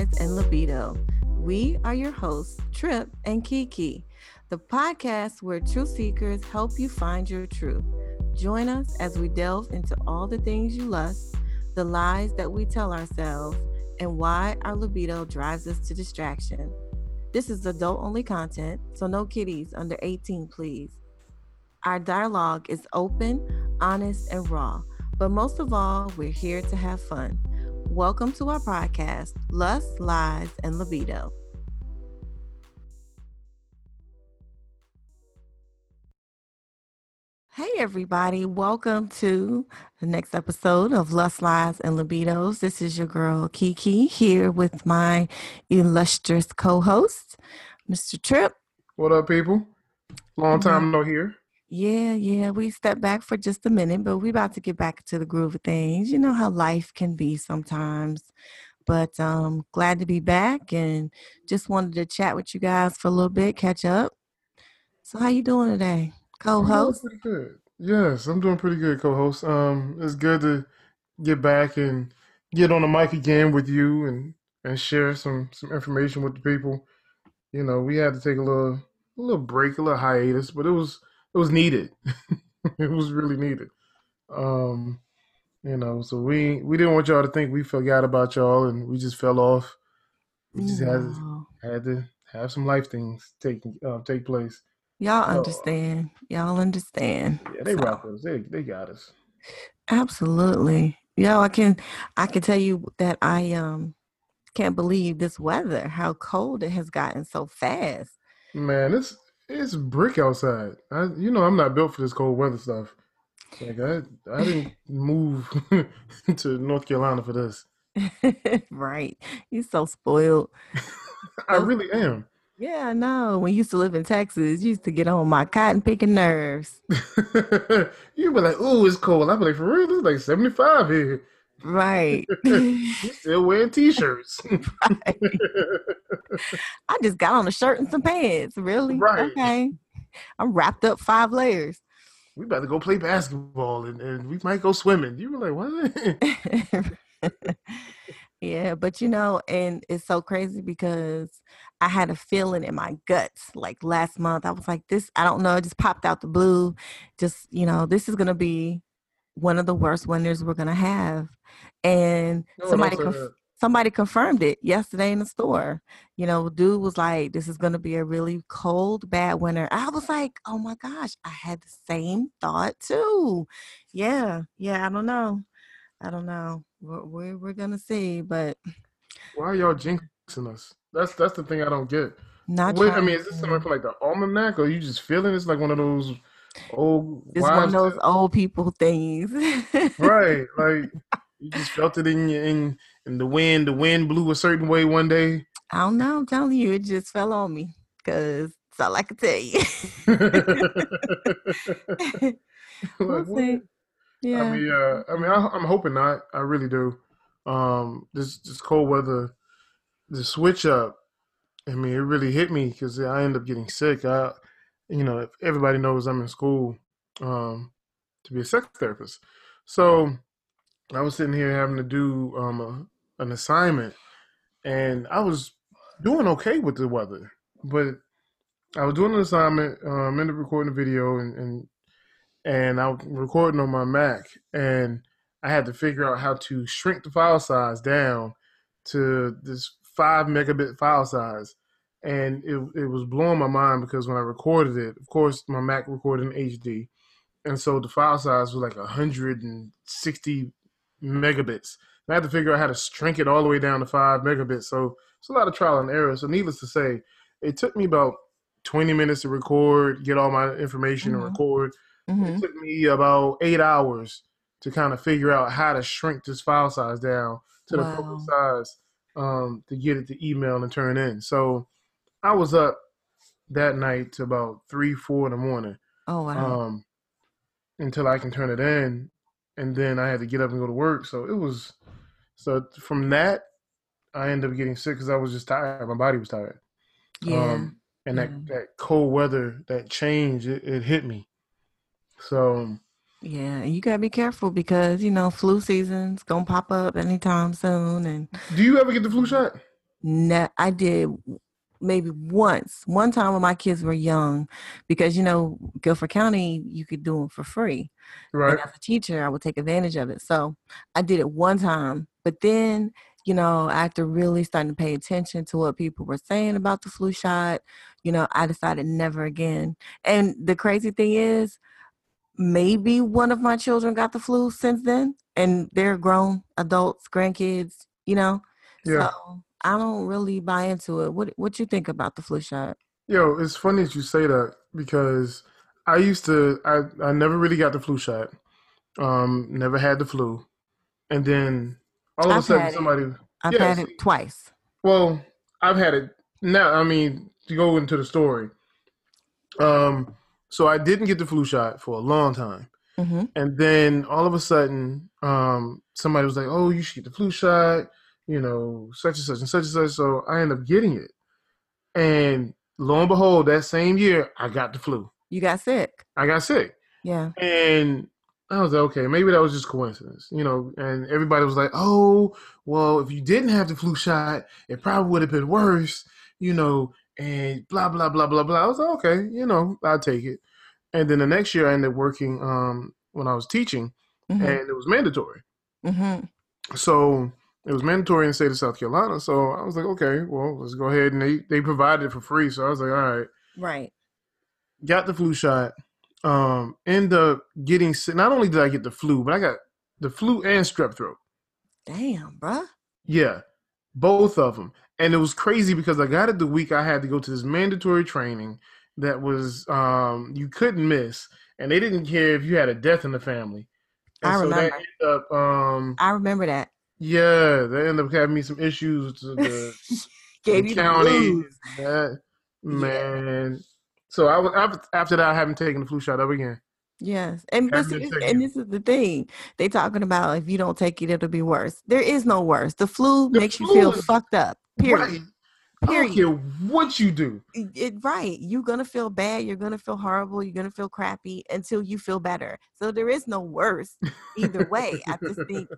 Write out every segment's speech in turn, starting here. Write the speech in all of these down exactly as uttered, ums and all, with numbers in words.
Lies, and Libido. We are your hosts, Trip and Kiki, the podcast where truth seekers help you find your truth. Join us as we delve into all the things you lust, the lies that we tell ourselves, and why our libido drives us to distraction. This is adult-only content, so no kiddies under eighteen, please. Our dialogue is open, honest, and raw, but most of all, we're here to have fun. Welcome to our podcast, Lust, Lies, and Libido. Hey, everybody. Welcome to the next episode of Lust, Lies, and Libidos. This is your girl, Kiki, here with my illustrious co-host, Mister Tripp. What up, people? Long time no hear. Yeah, yeah, we stepped back for just a minute, but we're about to get back to the groove of things. You know how life can be sometimes, but um, glad to be back and just wanted to chat with you guys for a little bit, catch up. So how you doing today, co-host? I'm doing pretty good. Yes, I'm doing pretty good, co-host. Um, it's good to get back and get on the mic again with you and, and share some, some information with the people. You know, we had to take a little a little break, a little hiatus, but it was It was needed. It was really needed. Um, you know, so we, we didn't want y'all to think we forgot about y'all and we just fell off. We just no. had, had to have some life things take uh, take place. Y'all so, understand. Y'all understand. Yeah, they so. rock us. They they got us. Absolutely. Y'all, I can I can tell you that I um can't believe this weather, how cold it has gotten so fast. Man, it's It's brick outside. I, you know, I'm not built for this cold weather stuff. Like I, I didn't move to North Carolina for this. Right. You're so spoiled. I really am. Yeah, I know. When you used to live in Texas, you used to get on my cotton picking nerves. You'd be like, "Ooh, it's cold." I'd be like, "For real? It's like seventy-five here." Right. You're still wearing t-shirts. Right. I just got on a shirt and some pants, really? Right. Okay. I'm wrapped up five layers. We about to go play basketball and, and we might go swimming. You were like, what? Yeah, but you know, and it's so crazy because I had a feeling in my guts like last month. I was like, this, I don't know, it just popped out the blue. Just, you know, this is going to be one of the worst winters we're going to have. And no, somebody conf- somebody confirmed it yesterday in the store. You know, dude was like, this is going to be a really cold, bad winter. I was like, oh my gosh, I had the same thought too. Yeah. Yeah. I don't know. I don't know. We're, we're, we're going to see, but. Why are y'all jinxing us? That's, that's the thing I don't get. Not Wait, I mean, is this something for like the almanac or are you just feeling it's like one of those old It's one of those old people things. Right. Like you just felt it in in in the wind. The wind blew a certain way one day. I don't know. I'm telling you, it just fell on me because that's all I can tell you. Like, we'll yeah. I mean, uh, I mean, I, I'm hoping not. I really do. Um, this this cold weather, the switch up. I mean, it really hit me because I ended up getting sick. I. You know, everybody knows I'm in school um, to be a sex therapist. So I was sitting here having to do um, a, an assignment, and I was doing okay with the weather. But I was doing an assignment, um, ended up recording a video, and, and and I was recording on my Mac, and I had to figure out how to shrink the file size down to this five megabit file size. And it it was blowing my mind because when I recorded it, of course, my Mac recorded in H D. And so the file size was like one hundred sixty megabits. And I had to figure out how to shrink it all the way down to five megabits. So it's a lot of trial and error. So needless to say, it took me about twenty minutes to record, get all my information mm-hmm. and record. Mm-hmm. It took me about eight hours to kind of figure out how to shrink this file size down to wow. the proper size um, to get it to email and turn in. So I was up that night to about three, four in the morning. Oh, wow. Um, until I can turn it in. And then I had to get up and go to work. So it was, so from that, I ended up getting sick because I was just tired. My body was tired. Yeah. Um, and that, yeah. that cold weather, that change, it, it hit me. So. Yeah. You got to be careful because, you know, flu season's going to pop up anytime soon. And do you ever get the flu shot? ne- I did maybe once, one time when my kids were young, because, you know, Guilford County, you could do them for free. Right. And as a teacher, I would take advantage of it. So I did it one time, but then, you know, after really starting to pay attention to what people were saying about the flu shot, you know, I decided never again. And the crazy thing is, maybe one of my children got the flu since then, and they're grown adults, grandkids, you know. Yeah. So I don't really buy into it. What What you think about the flu shot? Yo, it's funny that you say that, because I used to, I, I never really got the flu shot. Um, never had the flu. And then all of a sudden somebody... I've had it twice. Well, I've had it now. I mean, to go into the story. Um, so I didn't get the flu shot for a long time. Mm-hmm. And then all of a sudden, um, somebody was like, oh, you should get the flu shot, you know, such and such and such and such. So I ended up getting it. And lo and behold, that same year, I got the flu. You got sick. I got sick. Yeah. And I was like, okay, maybe that was just coincidence, you know, and everybody was like, oh, well, if you didn't have the flu shot, it probably would have been worse, you know, and blah, blah, blah, blah, blah. I was like, okay, you know, I'll take it. And then the next year I ended up working um, when I was teaching, mm-hmm. and it was mandatory. Mm-hmm. So it was mandatory in the state of South Carolina. So I was like, okay, well, let's go ahead. And they, they provided it for free. So I was like, all right. Right. Got the flu shot. Um, end up getting sick. Not only did I get the flu, but I got the flu and strep throat. Damn, bruh. Yeah, both of them. And it was crazy because I got it the week I had to go to this mandatory training that was, um, you couldn't miss. And they didn't care if you had a death in the family. And I so remember. That ended up, um, I remember that. Yeah, they ended up having me some issues with the, Gave the you county. The blues. That, man. Yeah. So I was, after that, I haven't taken the flu shot up again. Yes. And this, is, and this is the thing. They talking about if you don't take it, it'll be worse. There is no worse. The flu the makes flu you feel is, fucked up. Period. Right. Period. I don't care what you do. It, it, right. You're going to feel bad. You're going to feel horrible. You're going to feel crappy until you feel better. So there is no worse either way. I just think,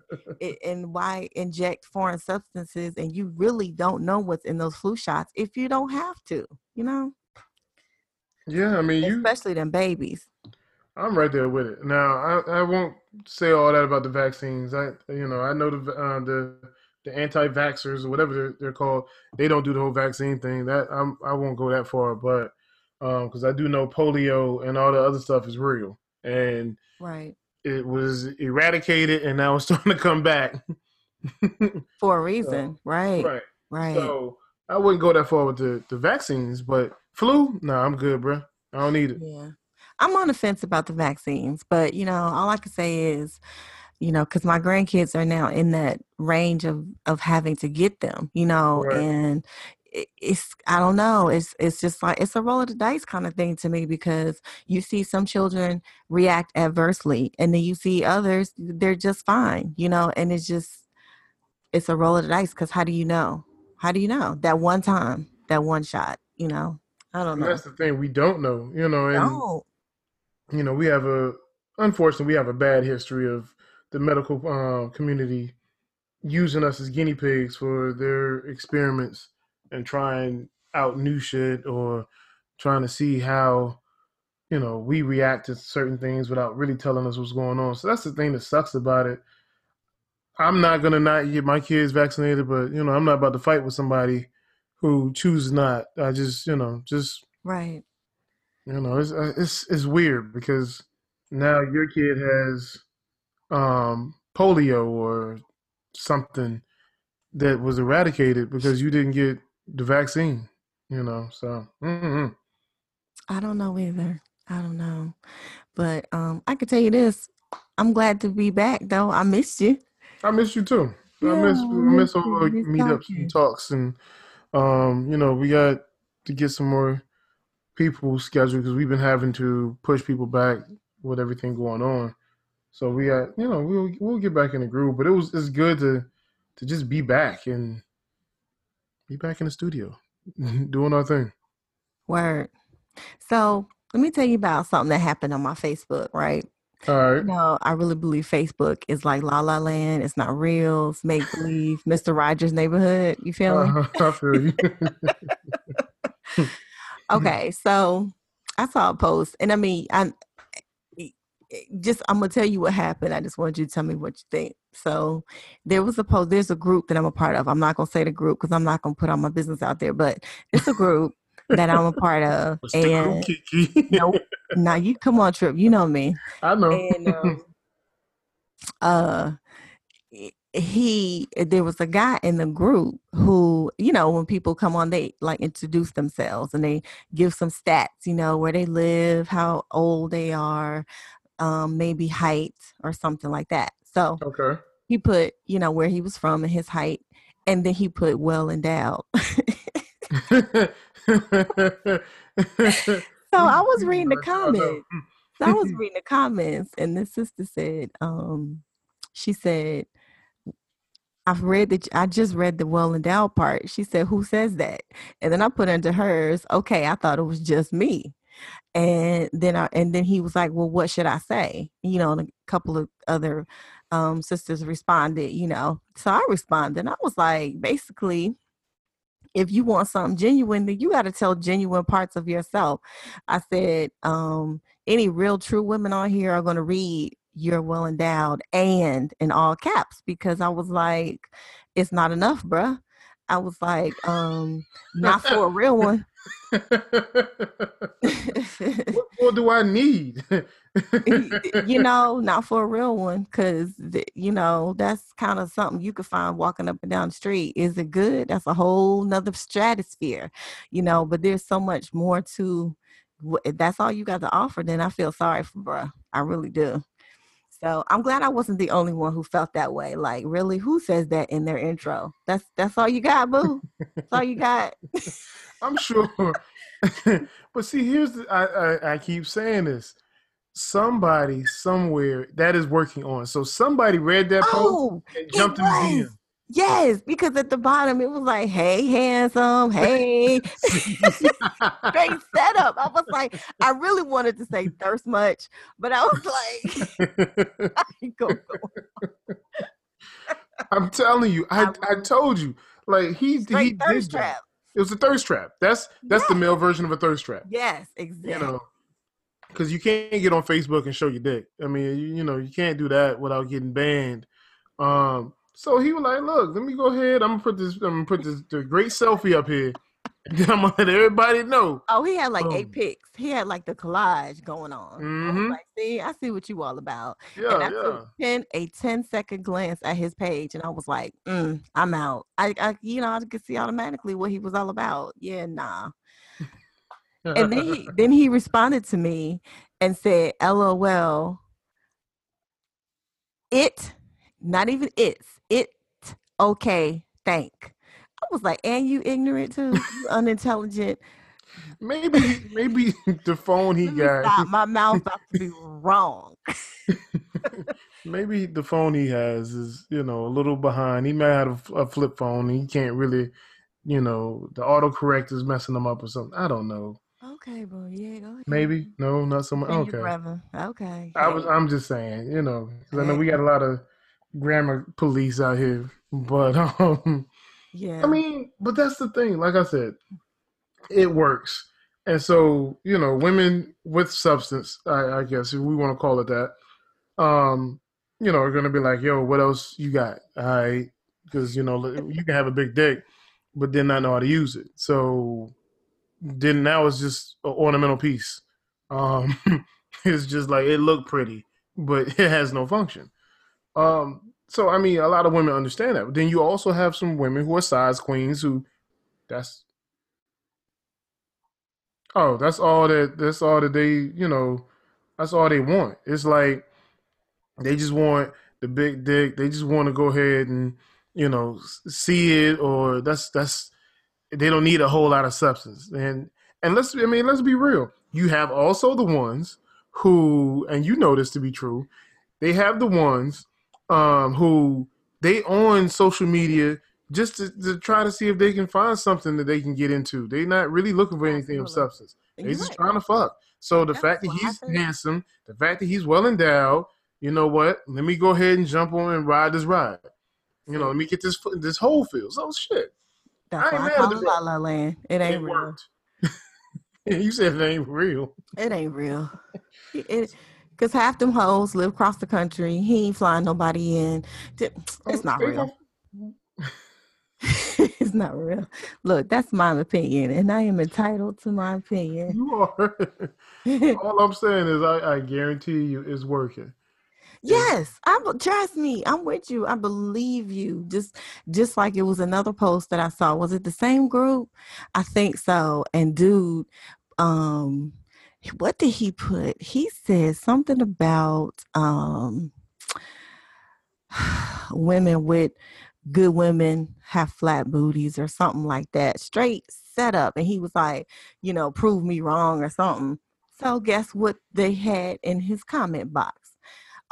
it, and why inject foreign substances and you really don't know what's in those flu shots if you don't have to, you know? Yeah, I mean, you, especially them babies. I'm right there with it. Now, I, I won't say all that about the vaccines. I, you know, I know the uh, the the anti-vaxxers or whatever they're, they're called. They don't do the whole vaccine thing. That I'm, I won't go that far, but because um, I do know polio and all the other stuff is real, and right, it was eradicated, and now it's starting to come back for a reason. So, right, right, right. So I wouldn't go that far with the, the vaccines, but. Flu? No, I'm good, bro. I don't need it. Yeah. I'm on the fence about the vaccines, but, you know, all I can say is, you know, because my grandkids are now in that range of, of having to get them, you know, right. and it, it's, I don't know, it's it's just like, it's a roll of the dice kind of thing to me, because you see some children react adversely and then you see others, they're just fine, you know, and it's just, it's a roll of the dice, because how do you know? How do you know? That one time, that one shot, you know? I don't know. And that's the thing. We don't know, you know, and, no. you know, we have a, unfortunately, we have a bad history of the medical uh, community using us as guinea pigs for their experiments and trying out new shit or trying to see how, you know, we react to certain things without really telling us what's going on. So that's the thing that sucks about it. I'm not going to not get my kids vaccinated, but, you know, I'm not about to fight with somebody who choose not. I just, you know, just, right. You know, it's, it's, it's weird because now your kid has um, polio or something that was eradicated because you didn't get the vaccine, you know? So, mm-hmm. I don't know either. I don't know, but um, I can tell you this. I'm glad to be back though. I missed you. I missed you too. Yeah, I miss, I miss all the meetups and talks and, Um, you know, we got to get some more people scheduled because we've been having to push people back with everything going on. So we got, you know, we'll we'll get back in the groove. But it was it's good to to just be back and be back in the studio doing our thing. Word. So let me tell you about something that happened on my Facebook, right? All right. No, I really believe Facebook is like La La Land. It's not real. Make believe. Mister Rogers' Neighborhood. You feel uh, me? I feel you. Okay, so I saw a post, and I mean, I just I'm gonna tell you what happened. I just wanted you to tell me what you think. So there was a post. There's a group that I'm a part of. I'm not gonna say the group because I'm not gonna put all my business out there. But it's a group that I'm a part of. What's and the group, Kiki? Nope. Now you come on, Trip. You know me. I know. And, um, uh, he there was a guy in the group who, you know, when people come on, they like introduce themselves and they give some stats, you know, where they live, how old they are, um, maybe height or something like that. So okay. He put, you know, where he was from and his height, and then he put well endowed. So I was reading the comments. So I was reading the comments, and this sister said, um, she said, I've read that. I just read the well endowed part. She said, who says that? And then I put into hers, okay, I thought it was just me. And then I, and then he was like, well, what should I say? You know, and a couple of other um, sisters responded, you know. So I responded, and I was like, basically, if you want something genuine, then you got to tell genuine parts of yourself. I said, um, any real true women on here are going to read you're well endowed and in all caps, because I was like, it's not enough, bruh. I was like, um, not for a real one. What more do I need? You know, not for a real one, because, you know, that's kind of something you could find walking up and down the street. Is it good? That's a whole nother stratosphere, you know, but there's so much more to, if that's all you got to offer, then I feel sorry for bruh. I really do. So I'm glad I wasn't the only one who felt that way. Like, really, who says that in their intro? That's that's all you got, boo. That's all you got. I'm sure. But see, here's the, I, I I keep saying this. Somebody somewhere that is working on. So somebody read that oh, post and jumped in the D M. Yes, because at the bottom it was like, hey, handsome, hey. Great setup. I was like, I really wanted to say thirst much, but I was like, I ain't gonna go. I'm telling you, I, I, I told you. Like he, he did thirst trap. It was a thirst trap. That's that's yes. The male version of a thirst trap. Yes, exactly. You know, because you can't get on Facebook and show your dick. I mean, you, you know, you can't do that without getting banned. Um So he was like, look, let me go ahead. I'm gonna put this, I'm gonna put this the great selfie up here. And then I'm gonna let everybody know. Oh, he had like um, eight pics. He had like the collage going on. Mm-hmm. I was like, see, I see what you all about. Yeah, and I yeah. took ten, a ten second glance at his page, and I was like, mm, I'm out. I, I you know, I could see automatically what he was all about. Yeah, nah. And then he then he responded to me and said, LOL. It Not even it's, it, okay, thank. I was like, and you ignorant too, you unintelligent. Maybe maybe the phone he got. Stop. My mouth about to be wrong. Maybe the phone he has is, you know, a little behind. He might have a, a flip phone. And he can't really, you know, the autocorrect is messing him up or something. I don't know. Okay, bro. Yeah, go ahead. Maybe. No, not so much. And okay. Your brother. Okay. I was, I'm just saying, you know, because I know we got a lot of grammar police out here, but um yeah I mean, but that's the thing, like I said, it works. And so, you know, women with substance, I, I guess if we want to call it that, um you know, are going to be like, yo, what else you got? All right, because, you know, you can have a big dick but then not know how to use it, so then now it's just an ornamental piece. Um it's just like, it looked pretty but it has no function. Um, so, I mean, a lot of women understand that. But then you also have some women who are size queens who that's, oh, that's all that, that's all that they, you know, that's all they want. It's like, they just want the big dick. They just want to go ahead and, you know, see it, or that's, that's, they don't need a whole lot of substance. And, and let's, I mean, let's be real. You have also the ones who, and you know this to be true, they have the ones Um, who they on social media just to, to try to see if they can find something that they can get into. They're not really looking for anything Absolutely. Of substance. And he's just right. trying to fuck. So the That's fact that he's handsome, the fact that he's well endowed, you know what? Let me go ahead and jump on and ride this ride. You know, let me get this this whole feel. So shit. That's I ain't why I call it La La Land. It ain't it real. Worked. You said it ain't real. It ain't real. It, Because half them hoes live across the country. He ain't flying nobody in. It's not real. It's not real. Look, that's my opinion, and I am entitled to my opinion. You are. All I'm saying is I, I guarantee you it's working. Yes, I trust me. I'm with you. I believe you. Just, just like it was another post that I saw. Was it the same group? I think so. And dude, um, what did he put? He said something about um, women with good women have flat booties or something like that. Straight setup. And he was like, you know, prove me wrong or something. So guess what they had in his comment box?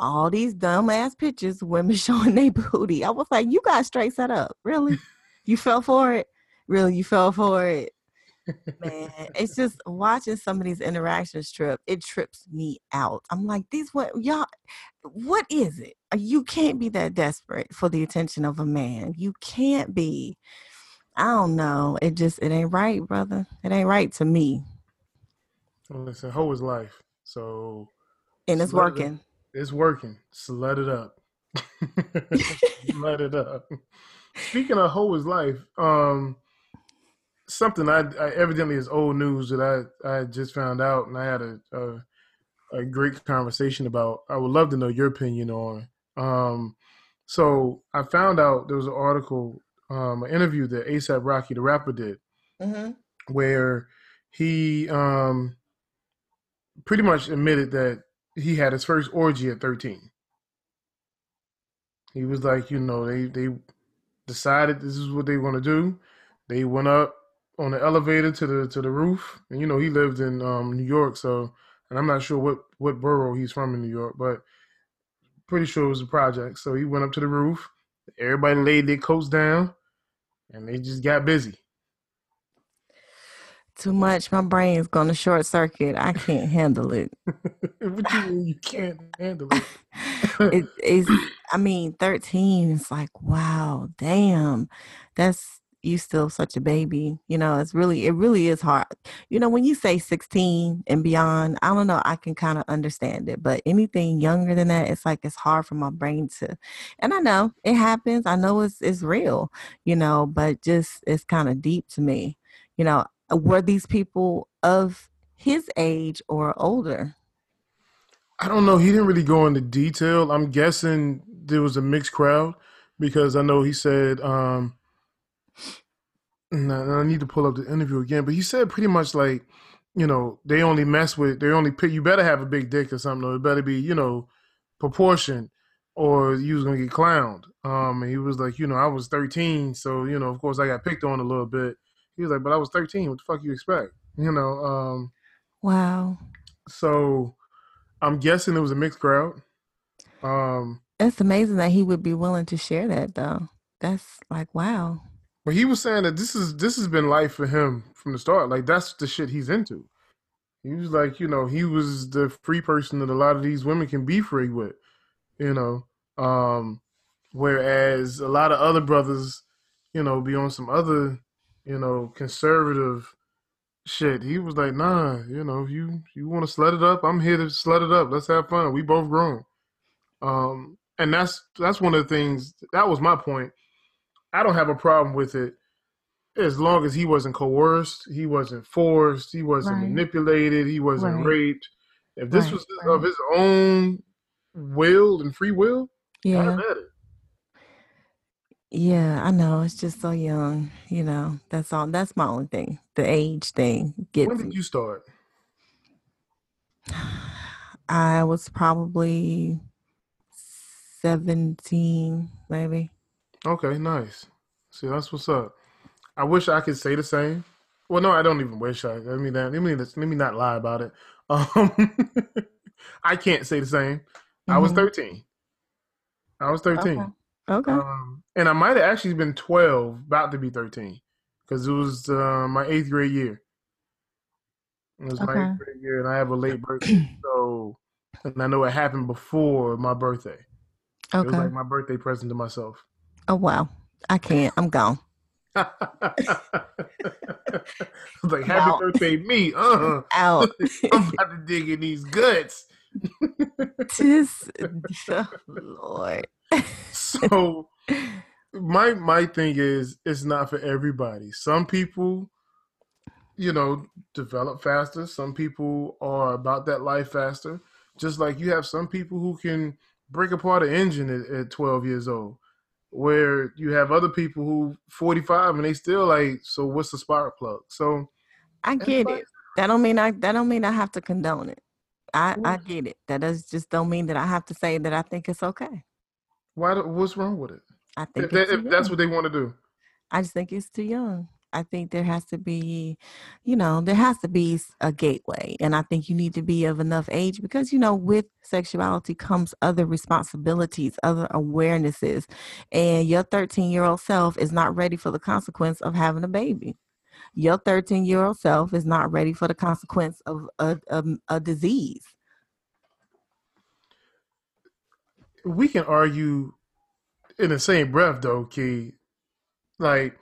All these dumbass pictures, women showing their booty. I was like, you got straight set up. Really? You fell for it? Really, you fell for it? Man, it's just watching some of these interactions trip. It trips me out. I'm like, these what y'all, what is it? You can't be that desperate for the attention of a man. You can't be. I don't know. It just, it ain't right, brother. It ain't right to me. Well, listen, hoe is life. So. And it's working. It's working. Slut it up. Slut it up. Speaking of hoe is life, um, something I, I evidently is old news that I, I just found out, and I had a, a a great conversation about. I would love to know your opinion on. Um, so I found out there was an article, um, an interview that A$AP Rocky, the rapper, did, mm-hmm. where he um, pretty much admitted that he had his first orgy at thirteen. He was like, you know, they, they decided this is what they want to do. They went up on the elevator to the to the roof. And, you know, he lived in um, New York. So, and I'm not sure what, what borough he's from in New York, but pretty sure it was a project. So he went up to the roof. Everybody laid their coats down and they just got busy. Too much. My brain's going to short circuit. I can't handle it. What do you mean you can't handle it? it it's, I mean, thirteen is like, wow, damn. That's, you still such a baby. You know, it's really, it really is hard. You know, when you say sixteen and beyond, I don't know, I can kind of understand it. But anything younger than that, it's like, it's hard for my brain to. And I know it happens. I know it's it's real, you know, but just, it's kind of deep to me, you know. Were these people of his age or older? I don't know. He didn't really go into detail. I'm guessing there was a mixed crowd because I know he said, um, and I need to pull up the interview again, but he said pretty much like, you know, they only mess with, they only pick, you better have a big dick or something, or it better be, you know, proportioned, or you was going to get clowned. Um, and he was like, you know, I was thirteen. So, you know, of course I got picked on a little bit. He was like, but I was thirteen. What the fuck you expect? You know? Um, wow. So I'm guessing it was a mixed crowd. Um, That's amazing that he would be willing to share that, though. That's like, wow. But he was saying that this is this has been life for him from the start. Like, that's the shit he's into. He was like, you know, he was the free person that a lot of these women can be free with, you know? Um, whereas a lot of other brothers, you know, be on some other... you know, conservative shit. He was like, nah, you know, if you, you want to slut it up, I'm here to slut it up. Let's have fun. We both grown. Um, and that's, that's one of the things, that was my point. I don't have a problem with it as long as he wasn't coerced, he wasn't forced, he wasn't right. manipulated, he wasn't right. raped. If this right. was right. of his own will and free will, yeah. I'd have had it. Yeah, I know. It's just so young, you know. That's all. That's my only thing. The age thing gets me. When did you start? I was probably seventeen, maybe. Okay, nice. See, that's what's up. I wish I could say the same. Well, no, I don't even wish I. I mean, let me let me not lie about it. Um, I can't say the same. Mm-hmm. I was thirteen. I was thirteen. Okay. Okay. Um, and I might have actually been twelve, about to be thirteen, because it was uh, my eighth grade year. It was okay. my eighth year, and I have a late birthday. So, and I know it happened before my birthday. Okay. It was like my birthday present to myself. Oh, wow. I can't. I'm gone. I was like, happy Out. birthday, me. Uh-huh. Out. I'm about to dig in these guts. This, oh, Lord. So, my my thing is, it's not for everybody. Some people, you know, develop faster. Some people are about that life faster. Just like you have some people who can break apart an engine at, at twelve years old, where you have other people who forty-five and they still like, so what's the spark plug? So I get it. That don't mean I that don't mean I have to condone it. I, I get it. That does just don't mean that I have to say that I think it's okay. Why? Do, what's wrong with it? I think if, it's that, if that's what they want to do. I just think it's too young. I think there has to be, you know, there has to be a gateway. And I think you need to be of enough age because, you know, with sexuality comes other responsibilities, other awarenesses. And your thirteen-year-old self is not ready for the consequence of having a baby. Your thirteen-year-old self is not ready for the consequence of a, a, a disease. We can argue in the same breath, though, Key. Like,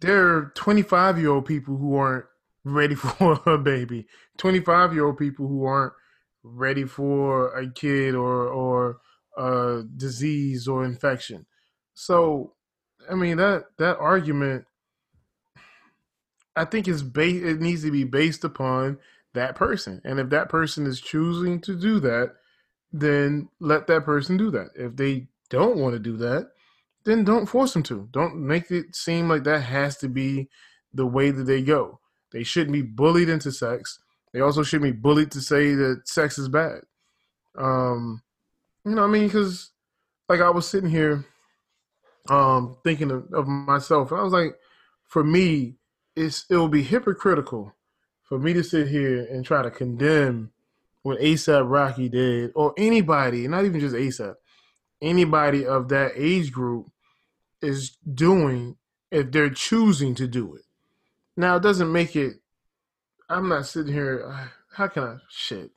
there are twenty-five-year-old people who aren't ready for a baby. twenty-five-year-old people who aren't ready for a kid or or a disease or infection. So, I mean, that that argument, I think it's ba- it needs to be based upon that person. And if that person is choosing to do that, then let that person do that. If they don't want to do that, then don't force them to. Don't make it seem like that has to be the way that they go. They shouldn't be bullied into sex. They also shouldn't be bullied to say that sex is bad. Um, you know what I mean? Because, like, I was sitting here um, thinking of, of myself, and I was like, for me, it's, it'll be hypocritical for me to sit here and try to condemn what A$AP Rocky did, or anybody, not even just A$AP, anybody of that age group is doing if they're choosing to do it. Now, it doesn't make it, I'm not sitting here, how can I, shit.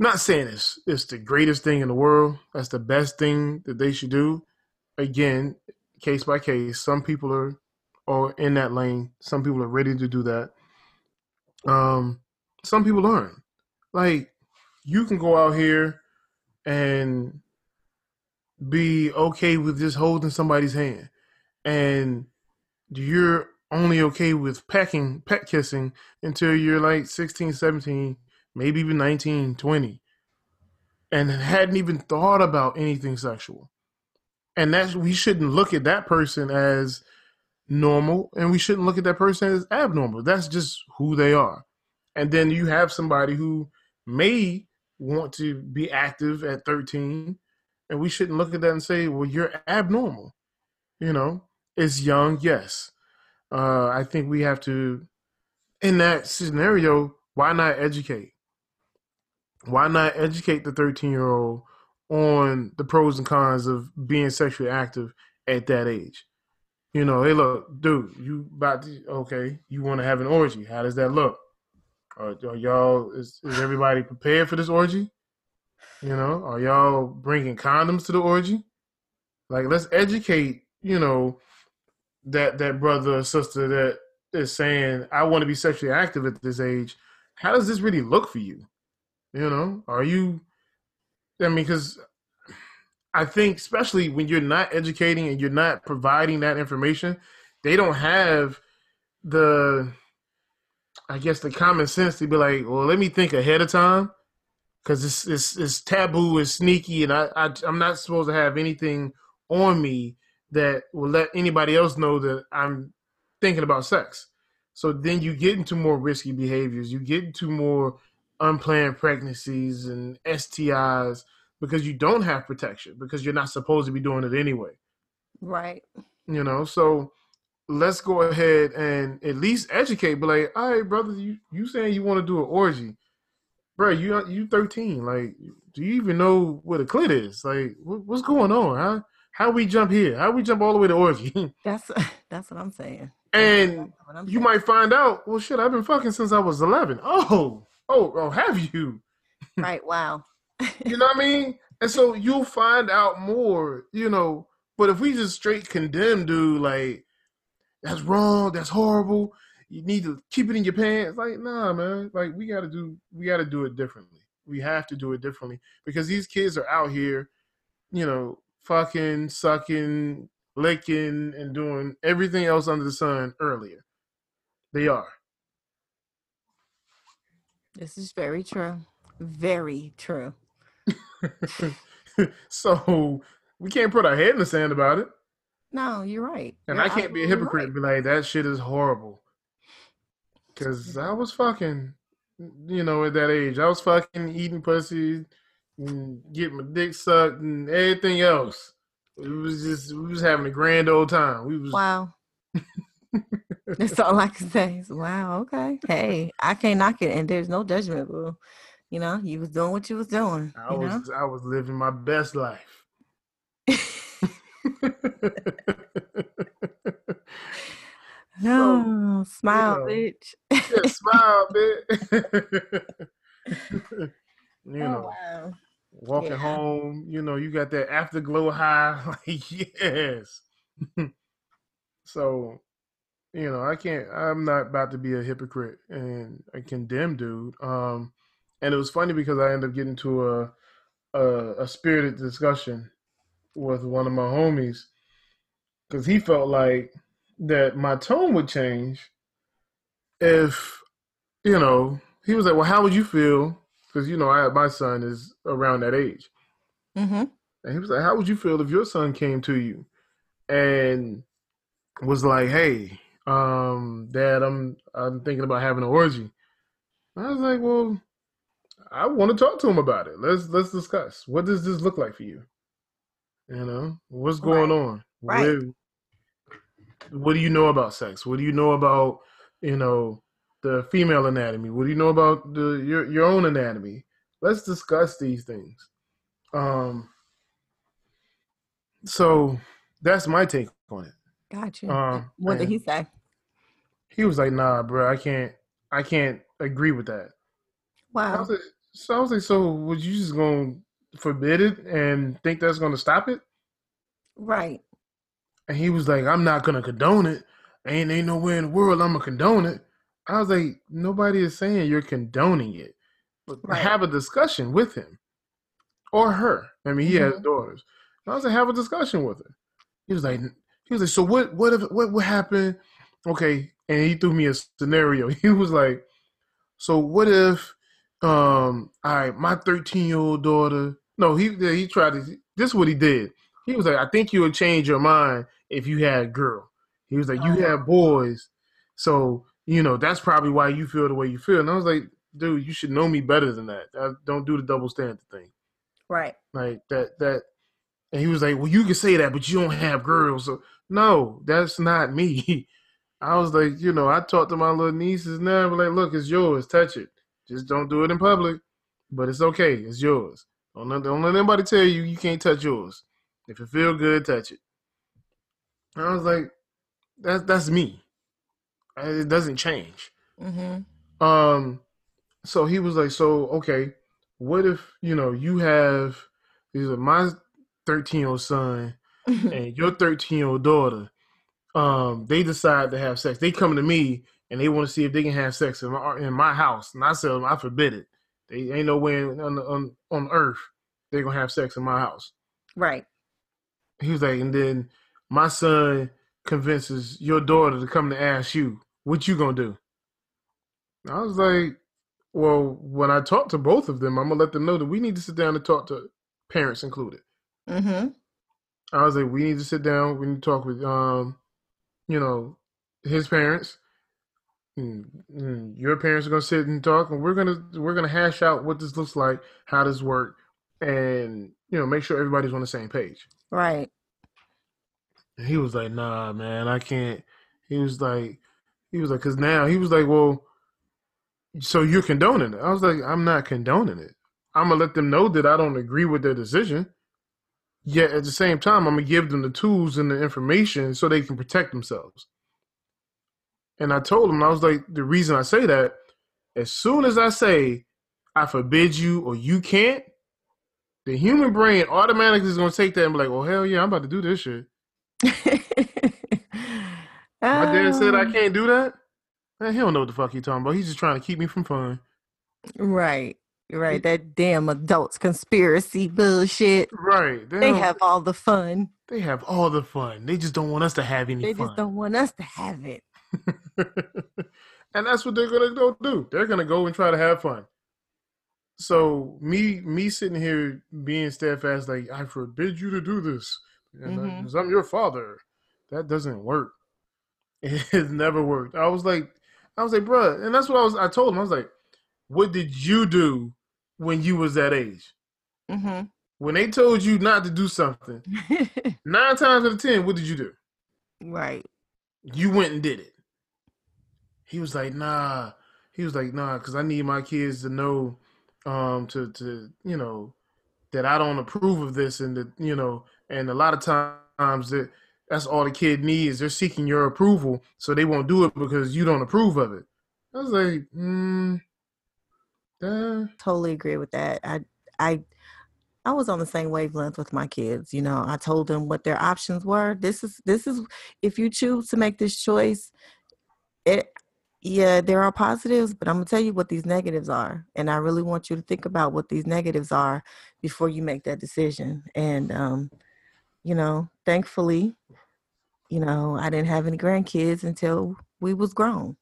I'm not saying it's, it's the greatest thing in the world. That's the best thing that they should do. Again, case by case, some people are, are in that lane. Some people are ready to do that. Um, some people aren't. Like, you can go out here and be okay with just holding somebody's hand, and you're only okay with pecking, pet kissing until you're like sixteen, seventeen, maybe even nineteen, twenty, and hadn't even thought about anything sexual. And that's, we shouldn't look at that person as normal, and we shouldn't look at that person as abnormal. That's just who they are. And then you have somebody who may want to be active at thirteen, and we shouldn't look at that and say, well, you're abnormal. You know, it's young, yes. Uh, I think we have to, in that scenario, why not educate? Why not educate the thirteen-year-old on the pros and cons of being sexually active at that age? You know, hey, look, dude, you about to, okay, you want to have an orgy. How does that look? Are, are y'all, is, is everybody prepared for this orgy? You know, are y'all bringing condoms to the orgy? Like, let's educate, you know, that that brother or sister that is saying, I want to be sexually active at this age. How does this really look for you? You know, are you, I mean, because I think especially when you're not educating and you're not providing that information, they don't have the, I guess, the common sense to be like, well, let me think ahead of time. Because it's, it's, it's taboo, it's sneaky, and I, I, I'm not supposed to have anything on me that will let anybody else know that I'm thinking about sex. So then you get into more risky behaviors. You get into more unplanned pregnancies and S T Is because you don't have protection, because you're not supposed to be doing it anyway. Right. You know, so let's go ahead and at least educate, but like, all right, brother, you, you saying you want to do an orgy. Bro, you you thirteen. Like, do you even know where the clit is? Like, what, what's going on? Huh? How we jump here? How we jump all the way to orgy? That's that's what I'm saying. And you might find out, well, shit, I've been fucking since I was eleven. Oh, oh, oh, have you? Right, wow. You know what I mean? And so you'll find out more, you know. But if we just straight condemn, dude, like, that's wrong, that's horrible, you need to keep it in your pants. Like, nah, man. Like, we gotta do, we gotta do it differently. We have to do it differently because these kids are out here, you know, fucking, sucking, licking, and doing everything else under the sun earlier. They are. This is very true. Very true. So we can't put our head in the sand about it. No, you're right. And you're I can't be a hypocrite right. and be like, that shit is horrible. Because I was fucking, you know, at that age. I was fucking eating pussy and getting my dick sucked and everything else. It was just, we was having a grand old time. We was Wow. That's all I can say. Wow, okay. Hey, I can't knock it, and there's no judgment, boo. You know, you was doing what you was doing. I you was know? I was living my best life. No, so, smile, you know, bitch. Yeah, smile, bitch. You know, oh, wow. walking yeah. home, you know, you got that afterglow high. Like, yes. So, you know, I can't, I'm not about to be a hypocrite and a condemned dude. Um, and it was funny because I ended up getting to a, a, a spirited discussion with one of my homies because he felt like that my tone would change if, you know, he was like, well, how would you feel? Because, you know, I my son is around that age. Mm-hmm. And he was like, how would you feel if your son came to you and was like, hey, um, Dad, I'm I'm thinking about having an orgy. And I was like, well, I want to talk to him about it. Let's let's discuss. What does this look like for you? You know, what's going right. on? Right. Where, what do you know about sex? What do you know about, you know, the female anatomy? What do you know about the, your, your own anatomy? Let's discuss these things. Um, so that's my take on it. Gotcha. Um, what did he say? He was like, nah, bro, I can't, I can't agree with that. Wow. I was like, so I was like, so would you just gonna forbid it and think that's gonna stop it? Right. And he was like, I'm not going to condone it. Ain't, ain't nowhere in the world I'm going to condone it. I was like, nobody is saying you're condoning it. But right. have a discussion with him or her. I mean, he mm-hmm. has daughters. And I was like, have a discussion with her. He was like, he was like, so what, what, if, what, what happened? Okay. And he threw me a scenario. He was like, so what if, um, all right, my thirteen year old daughter, no, he, he tried to, this is what he did. He was like, I think you would change your mind if you had a girl. He was like, you have boys. So, you know, that's probably why you feel the way you feel. And I was like, dude, you should know me better than that. I don't do the double standard thing. Right. Like that, that. And he was like, well, you can say that, but you don't have girls. So no, that's not me. I was like, you know, I talk to my little nieces now. I'm like, look, it's yours. Touch it. Just don't do it in public, but it's okay. It's yours. Don't let, don't let anybody tell you you can't touch yours. If it feel good, touch it. And I was like, that's that's me. It doesn't change. Mm-hmm. Um, so he was like, so okay, what if you know you have these are my thirteen year old son and your thirteen year old daughter? Um, they decide to have sex. They come to me and they want to see if they can have sex in my, in my house, and I said, I forbid it. They ain't no way on on, on earth they're gonna have sex in my house. Right. He was like, and then my son convinces your daughter to come to ask you, what you gonna do? And I was like, well, when I talk to both of them, I'm gonna let them know that we need to sit down and talk to parents included. Mm-hmm. I was like, we need to sit down, we need to talk with, um, you know, his parents. And, and your parents are gonna sit and talk, and we're gonna we're gonna hash out what this looks like, how this works, and you know, make sure everybody's on the same page. Right. And he was like, nah, man, I can't. He was like, he was like, because now he was like, well, so you're condoning it. I was like, I'm not condoning it. I'm going to let them know that I don't agree with their decision. Yet at the same time, I'm going to give them the tools and the information so they can protect themselves. And I told him, I was like, the reason I say that, as soon as I say, I forbid you or you can't, the human brain automatically is going to take that and be like, well, hell yeah, I'm about to do this shit. My dad said I can't do that. Man, he don't know what the fuck he's talking about. He's just trying to keep me from fun. Right. Right. That damn adults conspiracy bullshit. Right. They, they have all the fun. They have all the fun. They just don't want us to have any they fun. They just don't want us to have it. And that's what they're going to go do. They're going to go and try to have fun. So me me sitting here being steadfast, like, I forbid you to do this. And mm-hmm. I, 'cause I'm your father. That doesn't work. It has never worked. I was like, I was like, bruh, and that's what I was, I told him, I was like, what did you do when you was that age? Mm-hmm. When they told you not to do something, nine times out of ten, what did you do? Right. You went and did it. He was like, nah. He was like, nah, because I need my kids to know, um, to, to, you know, that I don't approve of this, and that, you know, and a lot of times that that's all the kid needs. They're seeking your approval, so they won't do it because you don't approve of it. I was like, hmm. Uh. Totally agree with that. I, I, I was on the same wavelength with my kids. You know, I told them what their options were. This is, this is, if you choose to make this choice, it, yeah, there are positives, but I'm gonna tell you what these negatives are. And I really want you to think about what these negatives are before you make that decision. And, um, you know, thankfully, you know, I didn't have any grandkids until we was grown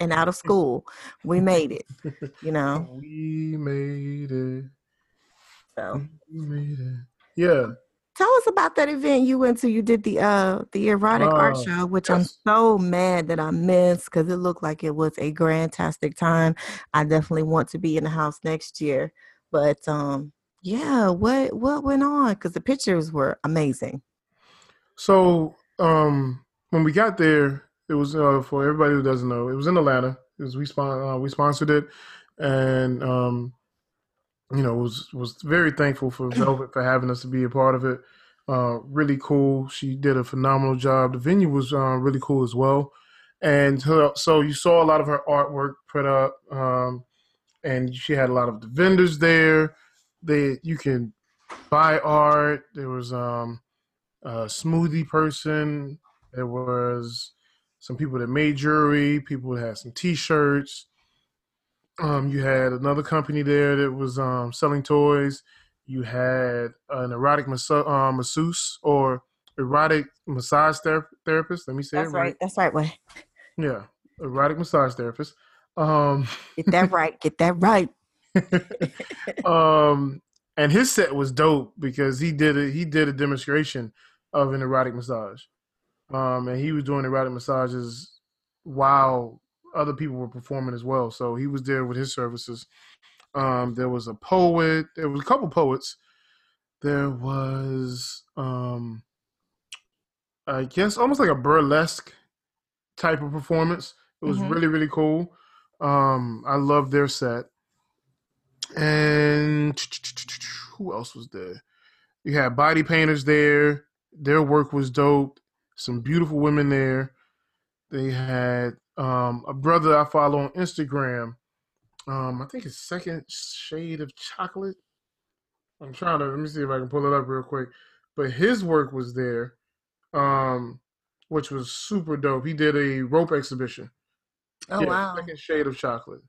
and out of school. We made it, you know. We made it. So. We made it. Yeah. Tell us about that event you went to. You did the uh the erotic uh, art show, which I'm so mad that I missed because it looked like it was a grand-tastic time. I definitely want to be in the house next year. But um, yeah, what what went on? Because the pictures were amazing. So um, when we got there, it was uh, for everybody who doesn't know, it was in Atlanta. It was we spon- uh, we sponsored it, and um. You know, was was very thankful for Velvet for having us to be a part of it. Uh, really cool. She did a phenomenal job. The venue was uh, really cool as well. And her, so you saw a lot of her artwork put up, um, and she had a lot of the vendors there. They you can buy art. There was um, a smoothie person. There was some people that made jewelry. People that had some T-shirts. Um, you had another company there that was um, selling toys. You had an erotic mas- uh, masseuse or erotic massage ther- therapist. Let me say That's it right. right. That's right, way. Yeah, erotic massage therapist. Um, get that right. Get that right. um, and his set was dope because he did a, he did a demonstration of an erotic massage, um, and he was doing erotic massages while other people were performing as well. So he was there with his services. Um, there was a poet. There was a couple poets. There was, um, I guess, almost like a burlesque type of performance. It was mm-hmm. really, really cool. Um, I loved their set. And who else was there? You had body painters there. Their work was dope. Some beautiful women there. They had Um, a brother I follow on Instagram, um, I think it's Second Shade of Chocolate. I'm trying to, let me see if I can pull it up real quick. But his work was there, um, which was super dope. He did a rope exhibition. Oh, yeah, wow. Second Shade of Chocolate.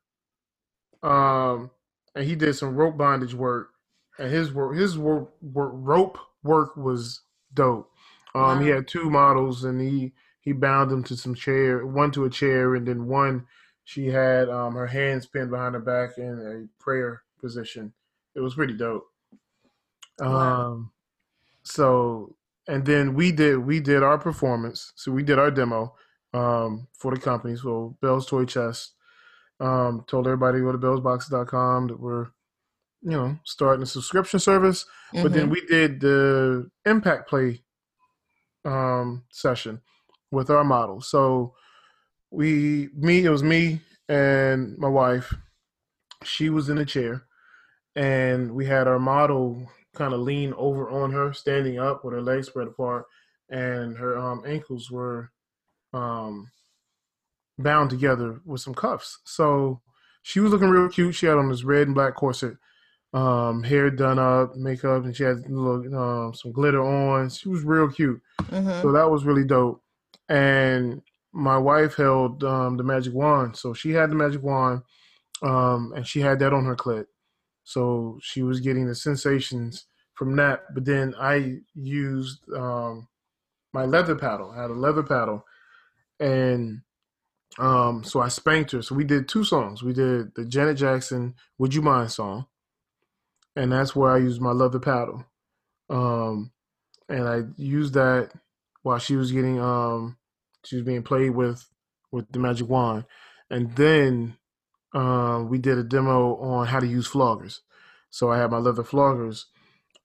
Um, and he did some rope bondage work. And his work, his work, work rope work was dope. Um, wow. He had two models and he He bound them to some chair, one to a chair, and then one, she had um, her hands pinned behind her back in a prayer position. It was pretty dope. Wow. Um, so, and then we did we did our performance. So we did our demo um, for the company. So Bell's Toy Chest um, told everybody to go to bills box dot com that we're, you know, starting a subscription service. Mm-hmm. But then we did the Impact Play um, session with our model. So we, me, it was me and my wife. She was in a chair and we had our model kind of lean over on her, standing up with her legs spread apart and her um, ankles were um, bound together with some cuffs. So she was looking real cute. She had on this red and black corset, um, hair done up, makeup, and she had a little, um, some glitter on. She was real cute. Mm-hmm. So that was really dope. And my wife held um, the magic wand. So she had the magic wand, um, and she had that on her clit. So she was getting the sensations from that. But then I used um, my leather paddle. I had a leather paddle. And um, so I spanked her. So we did two songs. We did the Janet Jackson Would You Mind song. And that's where I used my leather paddle. Um, and I used that while she was getting, um, she was being played with, with the magic wand. And then uh, we did a demo on how to use floggers. So I had my leather floggers,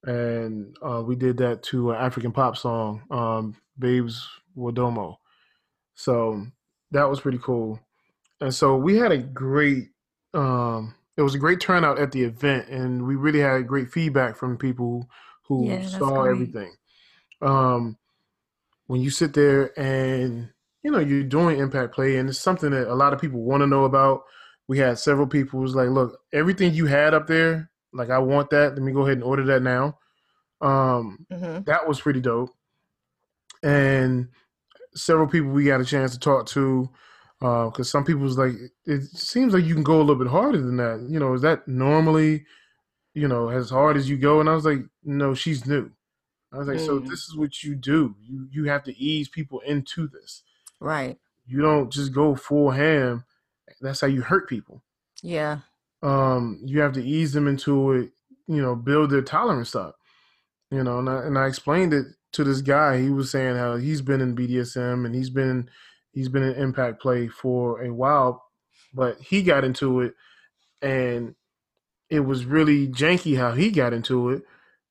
and uh, we did that to an African pop song, um, Babes Wadomo. So that was pretty cool. And so we had a great, um, it was a great turnout at the event, and we really had great feedback from people who yeah, saw everything. Um, when you sit there and, you know, you're doing impact play, and it's something that a lot of people want to know about. We had several people who was like, look, everything you had up there, like, I want that. Let me go ahead and order that now. Um, mm-hmm. That was pretty dope. And several people we got a chance to talk to, because uh, some people was like, it seems like you can go a little bit harder than that. You know, is that normally, you know, as hard as you go? And I was like, no, she's new. I was like, mm. so this is what you do. You you have to ease people into this. Right. You don't just go full ham. That's how you hurt people. Yeah. Um, you have to ease them into it, you know, build their tolerance up, you know, and I, and I explained it to this guy. He was saying how he's been in B D S M and he's been, in, he's been in impact play for a while, but he got into it, and it was really janky how he got into it,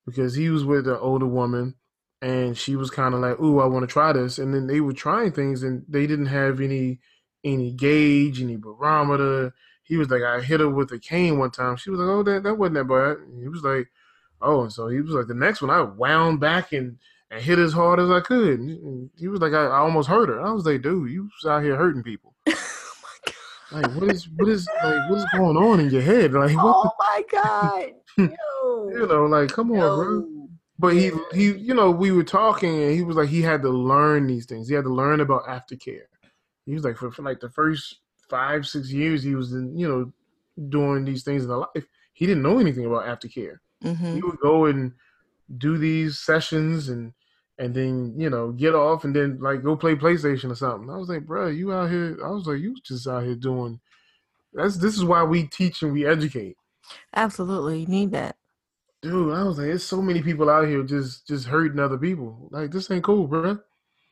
because he was with an older woman and she was kind of like, ooh, I want to try this. And then they were trying things and they didn't have any, any gauge, any barometer. He was like, I hit her with a cane one time. She was like, oh, that, that wasn't that bad. And he was like, oh. And so he was like, the next one, I wound back and, and hit as hard as I could. And he was like, I, I almost hurt her. I was like, dude, you was out here hurting people. Oh, my God. Like, what is, what is, like, what is going on in your head? Like, what oh, the- my God. No. You know, like, come on, no. bro. But he, he, you know, we were talking, and he was like, he had to learn these things. He had to learn about aftercare. He was like, for, for like the first five, six years he was in, you know, doing these things in the life. He didn't know anything about aftercare. Mm-hmm. He would go and do these sessions and, and then, you know, get off and then like go play PlayStation or something. I was like, bro, you out here. I was like, you just out here doing that's, this is why we teach and we educate. Absolutely. You need that. Dude, I was like, there's so many people out here just, just hurting other people. Like, this ain't cool, bro.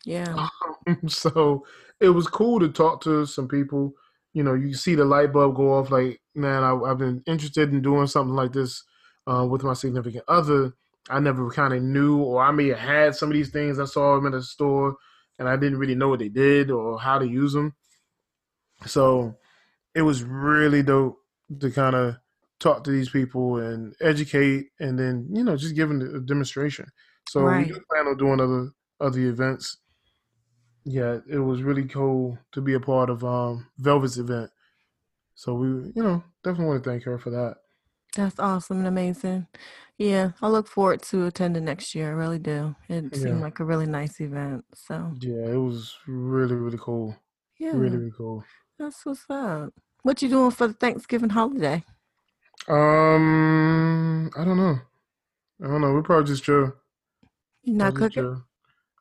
Yeah. Um, so it was cool to talk to some people. You know, you see the light bulb go off like, man, I, I've been interested in doing something like this uh, with my significant other. I never kind of knew, or I may have had some of these things. I saw them in a store and I didn't really know what they did or how to use them. So it was really dope to kind of talk to these people and educate, and then, you know, just give them a demonstration. So right. We do plan on doing other, other events. Yeah, it was really cool to be a part of um, Velvet's event. So we, you know, definitely want to thank her for that. That's awesome and amazing. Yeah, I look forward to attending next year. I really do. It yeah. seemed like a really nice event. So yeah, it was really, really cool. Yeah, really, really cool. That's what's up. What you doing for the Thanksgiving holiday? Um, I don't know. I don't know. We're probably just chill. You not probably cooking?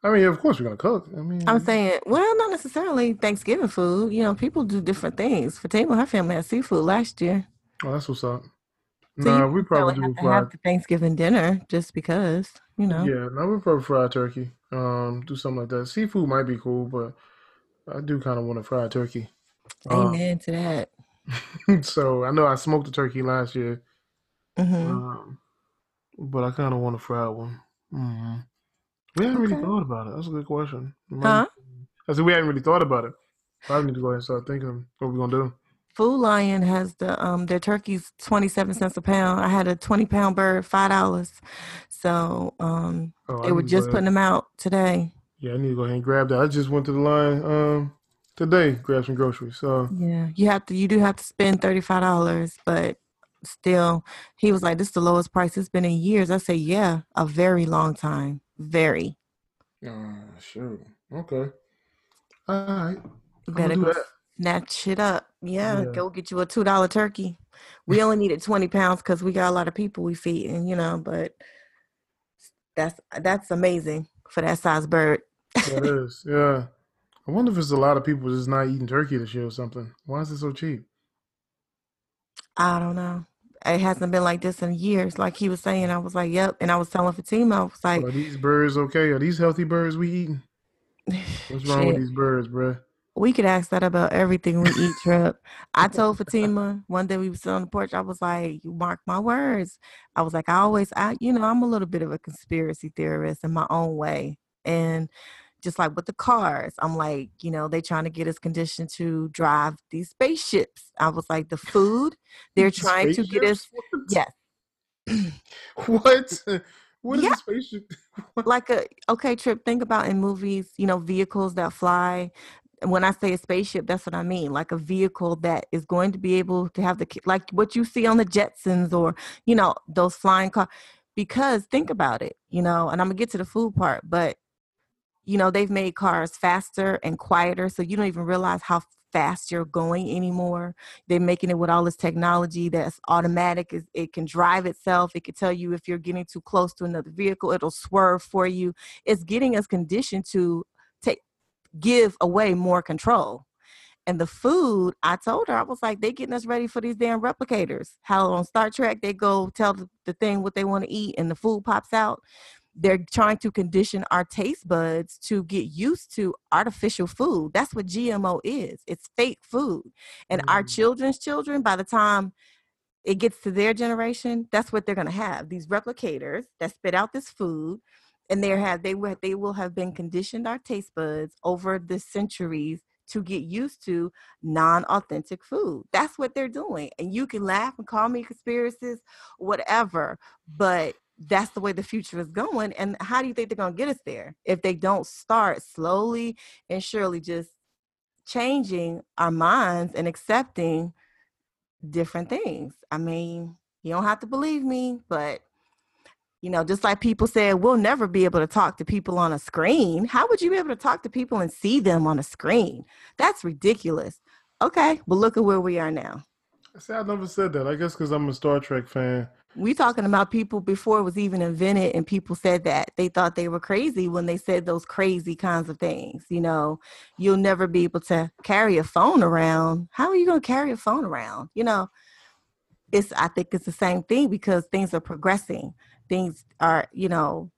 I mean, of course we're going to cook. I mean, I'm saying, well, not necessarily Thanksgiving food. You know, people do different things. Fatima, her family had seafood last year. Oh, that's what's up. So nah, we probably, probably do have fried. To have the Thanksgiving dinner just because, you know. Yeah, no, we'll probably fry turkey, um, do something like that. Seafood might be cool, but I do kind of want to fry turkey. Amen um, to that. So I know I smoked a turkey last year, mm-hmm. um, but I kind of want to fry one. Mm-hmm. We haven't okay. really thought about it. That's a good question. Huh? I said we haven't really thought about it. I need to go ahead and start thinking what we're going to do. Food Lion has the um their turkeys twenty-seven cents a pound. I had a twenty-pound bird, five dollars. So um, oh, they were just putting them out today. Yeah, I need to go ahead and grab that. I just went to the Lion um, today, grab some groceries. So yeah, you have to. You do have to spend thirty-five dollars, but still, he was like, "This is the lowest price it's been in years." I said, "Yeah, a very long time, very." Uh, sure. Okay. All right. Better go snatch it up. Yeah, yeah, go get you a two dollar turkey. We only needed twenty pounds because we got a lot of people we feeding, you know, but that's that's amazing for that size bird. That is, yeah. I wonder if there's a lot of people just not eating turkey this year or something. Why is it so cheap? I don't know. It hasn't been like this in years. Like he was saying, I was like, yep. And I was telling Fatima, I was like. Are these birds okay? Are these healthy birds we eating? What's wrong with these birds, bruh? We could ask that about everything we eat, Trip. I told Fatima one day we were sitting on the porch. I was like, you mark my words. I was like, I always, I, you know, I'm a little bit of a conspiracy theorist in my own way. And just like with the cars, I'm like, you know, they trying to get us conditioned to drive these spaceships. I was like, the food, they're trying spaceships? to get us. Yes. What? What is yeah. a spaceship? Like a, okay, Trip, think about in movies, you know, vehicles that fly. When I say a spaceship, that's what I mean. Like a vehicle that is going to be able to have the, like what you see on the Jetsons or, you know, those flying cars. Because think about it, you know, and I'm going to get to the food part, but, you know, they've made cars faster and quieter. So you don't even realize how fast you're going anymore. They're making it with all this technology that's automatic. It can drive itself. It can tell you if you're getting too close to another vehicle, it'll swerve for you. It's getting us conditioned to take, give away more control. And the food, I told her, I was like, they getting us ready for these damn replicators. How on Star Trek, they go tell the, the thing what they want to eat and the food pops out. They're trying to condition our taste buds to get used to artificial food. That's what G M O is. It's fake food. And mm-hmm. our children's children, by the time it gets to their generation, that's what they're going to have. These replicators that spit out this food. And they have they will they will have been conditioned our taste buds over the centuries to get used to non-authentic food. That's what they're doing. And you can laugh and call me conspiracies, whatever, but that's the way the future is going. And how do you think they're gonna get us there if they don't start slowly and surely just changing our minds and accepting different things? I mean, you don't have to believe me, but you know, just like people said, we'll never be able to talk to people on a screen. How would you be able to talk to people and see them on a screen? That's ridiculous. Okay, well, look at where we are now. I said I never said that. I guess because I'm a Star Trek fan. We talking about people before it was even invented, and people said that they thought they were crazy when they said those crazy kinds of things. You know, you'll never be able to carry a phone around. How are you going to carry a phone around? You know, it's. I think it's the same thing because things are progressing. Things are, you know,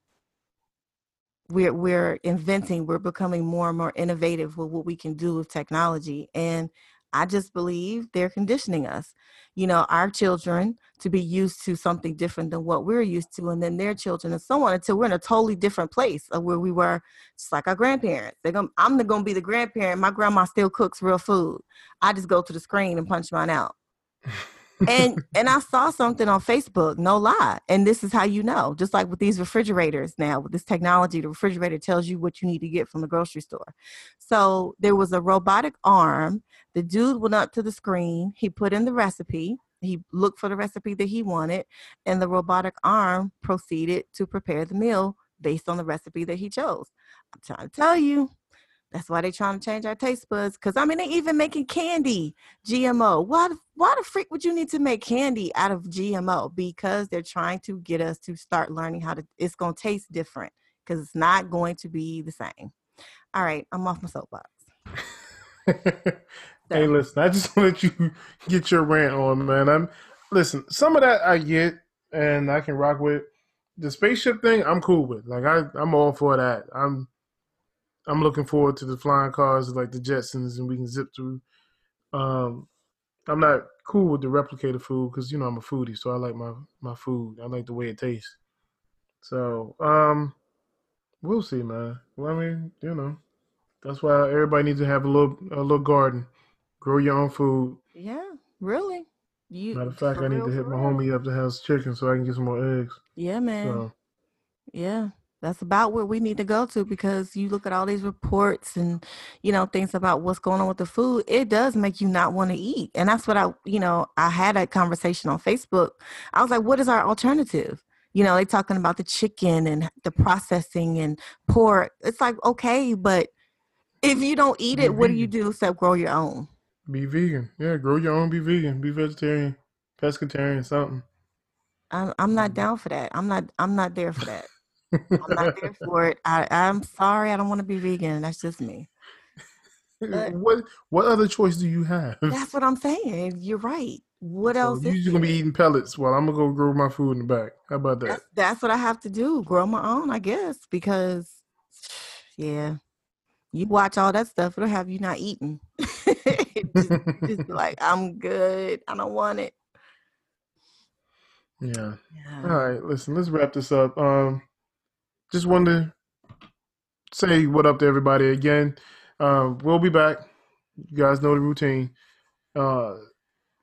we're we're inventing, we're becoming more and more innovative with what we can do with technology. And I just believe they're conditioning us, you know, our children to be used to something different than what we're used to, and then their children and so on until we're in a totally different place of where we were, just like our grandparents. They're gonna, I'm going to be the grandparent. My grandma still cooks real food. I just go to the screen and punch mine out. and and I saw something on Facebook, no lie. And this is how you know, just like with these refrigerators now, with this technology, the refrigerator tells you what you need to get from the grocery store. So there was a robotic arm. The dude went up to the screen. He put in the recipe. He looked for the recipe that he wanted. And the robotic arm proceeded to prepare the meal based on the recipe that he chose. I'm trying to tell you. That's why they're trying to change our taste buds. Because, I mean, they even making candy, G M O. Why, why the freak would you need to make candy out of G M O? Because they're trying to get us to start learning how to, it's going to taste different because it's not going to be the same. All right, I'm off my soapbox. So. Hey, listen, I just want to let you get your rant on, man. I'm Listen, some of that I get and I can rock with. The spaceship thing, I'm cool with. Like, I, I'm all for that. I'm... I'm looking forward to the flying cars like the Jetsons and we can zip through. Um, I'm not cool with the replicator food because, you know, I'm a foodie, so I like my, my food. I like the way it tastes. So, um, we'll see, man. Well, I mean, you know, that's why everybody needs to have a little a little garden. Grow your own food. Yeah, really. You, Matter of fact, I need to hit my homie up to have chicken so I can get some more eggs. Yeah, man. So. Yeah. That's about where we need to go to, because you look at all these reports and, you know, things about what's going on with the food. It does make you not want to eat. And that's what I, you know, I had a conversation on Facebook. I was like, what is our alternative? You know, they talking about the chicken and the processing and pork. It's like, okay, but if you don't eat it, what do you do except grow your own? Be vegan. Yeah, grow your own, be vegan, be vegetarian, pescatarian, something. I'm, I'm not down for that. I'm not, I'm not there for that. I'm not there for it. I, I'm sorry. I don't want to be vegan. That's just me. But what What other choice do you have? That's what I'm saying. You're right. What so else? You're just gonna be eating pellets while I'm gonna go grow my food in the back. How about that? That's, that's what I have to do. Grow my own, I guess. Because, yeah, you watch all that stuff, it'll have you not eating. just, just like, I'm good. I don't want it. Yeah. yeah. All right. Listen. Let's wrap this up. Um. Just wanted to say what up to everybody again. Uh, we'll be back. You guys know the routine. Uh,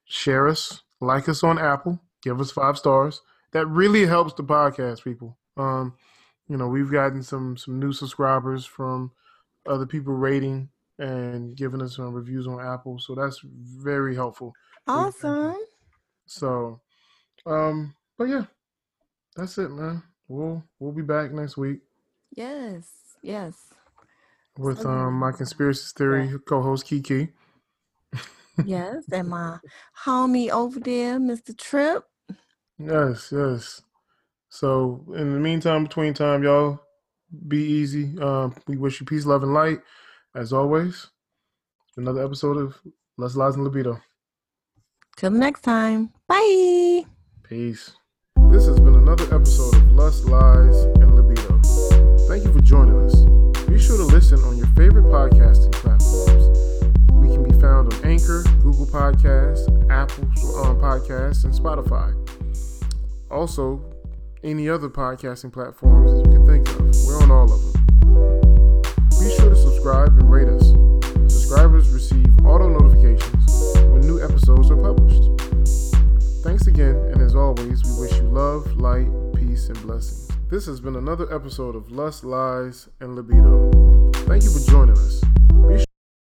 share us. Like us on Apple. Give us five stars. That really helps the podcast, people. Um, you know, we've gotten some, some new subscribers from other people rating and giving us some reviews on Apple. So that's very helpful. Awesome. So, um, but yeah, that's it, man. We'll we'll be back next week. Yes, yes. With um my conspiracy theory yeah. co-host Kiki. Yes, and my homie over there, Mister Tripp. Yes, yes. So in the meantime, between time, y'all be easy. Um, we wish you peace, love, and light. As always, another episode of Lust, Lies, and Libido. Till next time. Bye. Peace. This has been another episode of Lust, Lies, and Libido. Thank you for joining us. Be sure to listen on your favorite podcasting platforms. We can be found on Anchor, Google Podcasts, Apple um, Podcasts, and Spotify. Also, any other podcasting platforms that you can think of. We're on all of them. Be sure to subscribe and rate us. Subscribers receive auto notifications when new episodes are published. Thanks again, and as always, we wish you love, light, peace, and blessings. This has been another episode of Lust, Lies, and Libido. Thank you for joining us. Be sure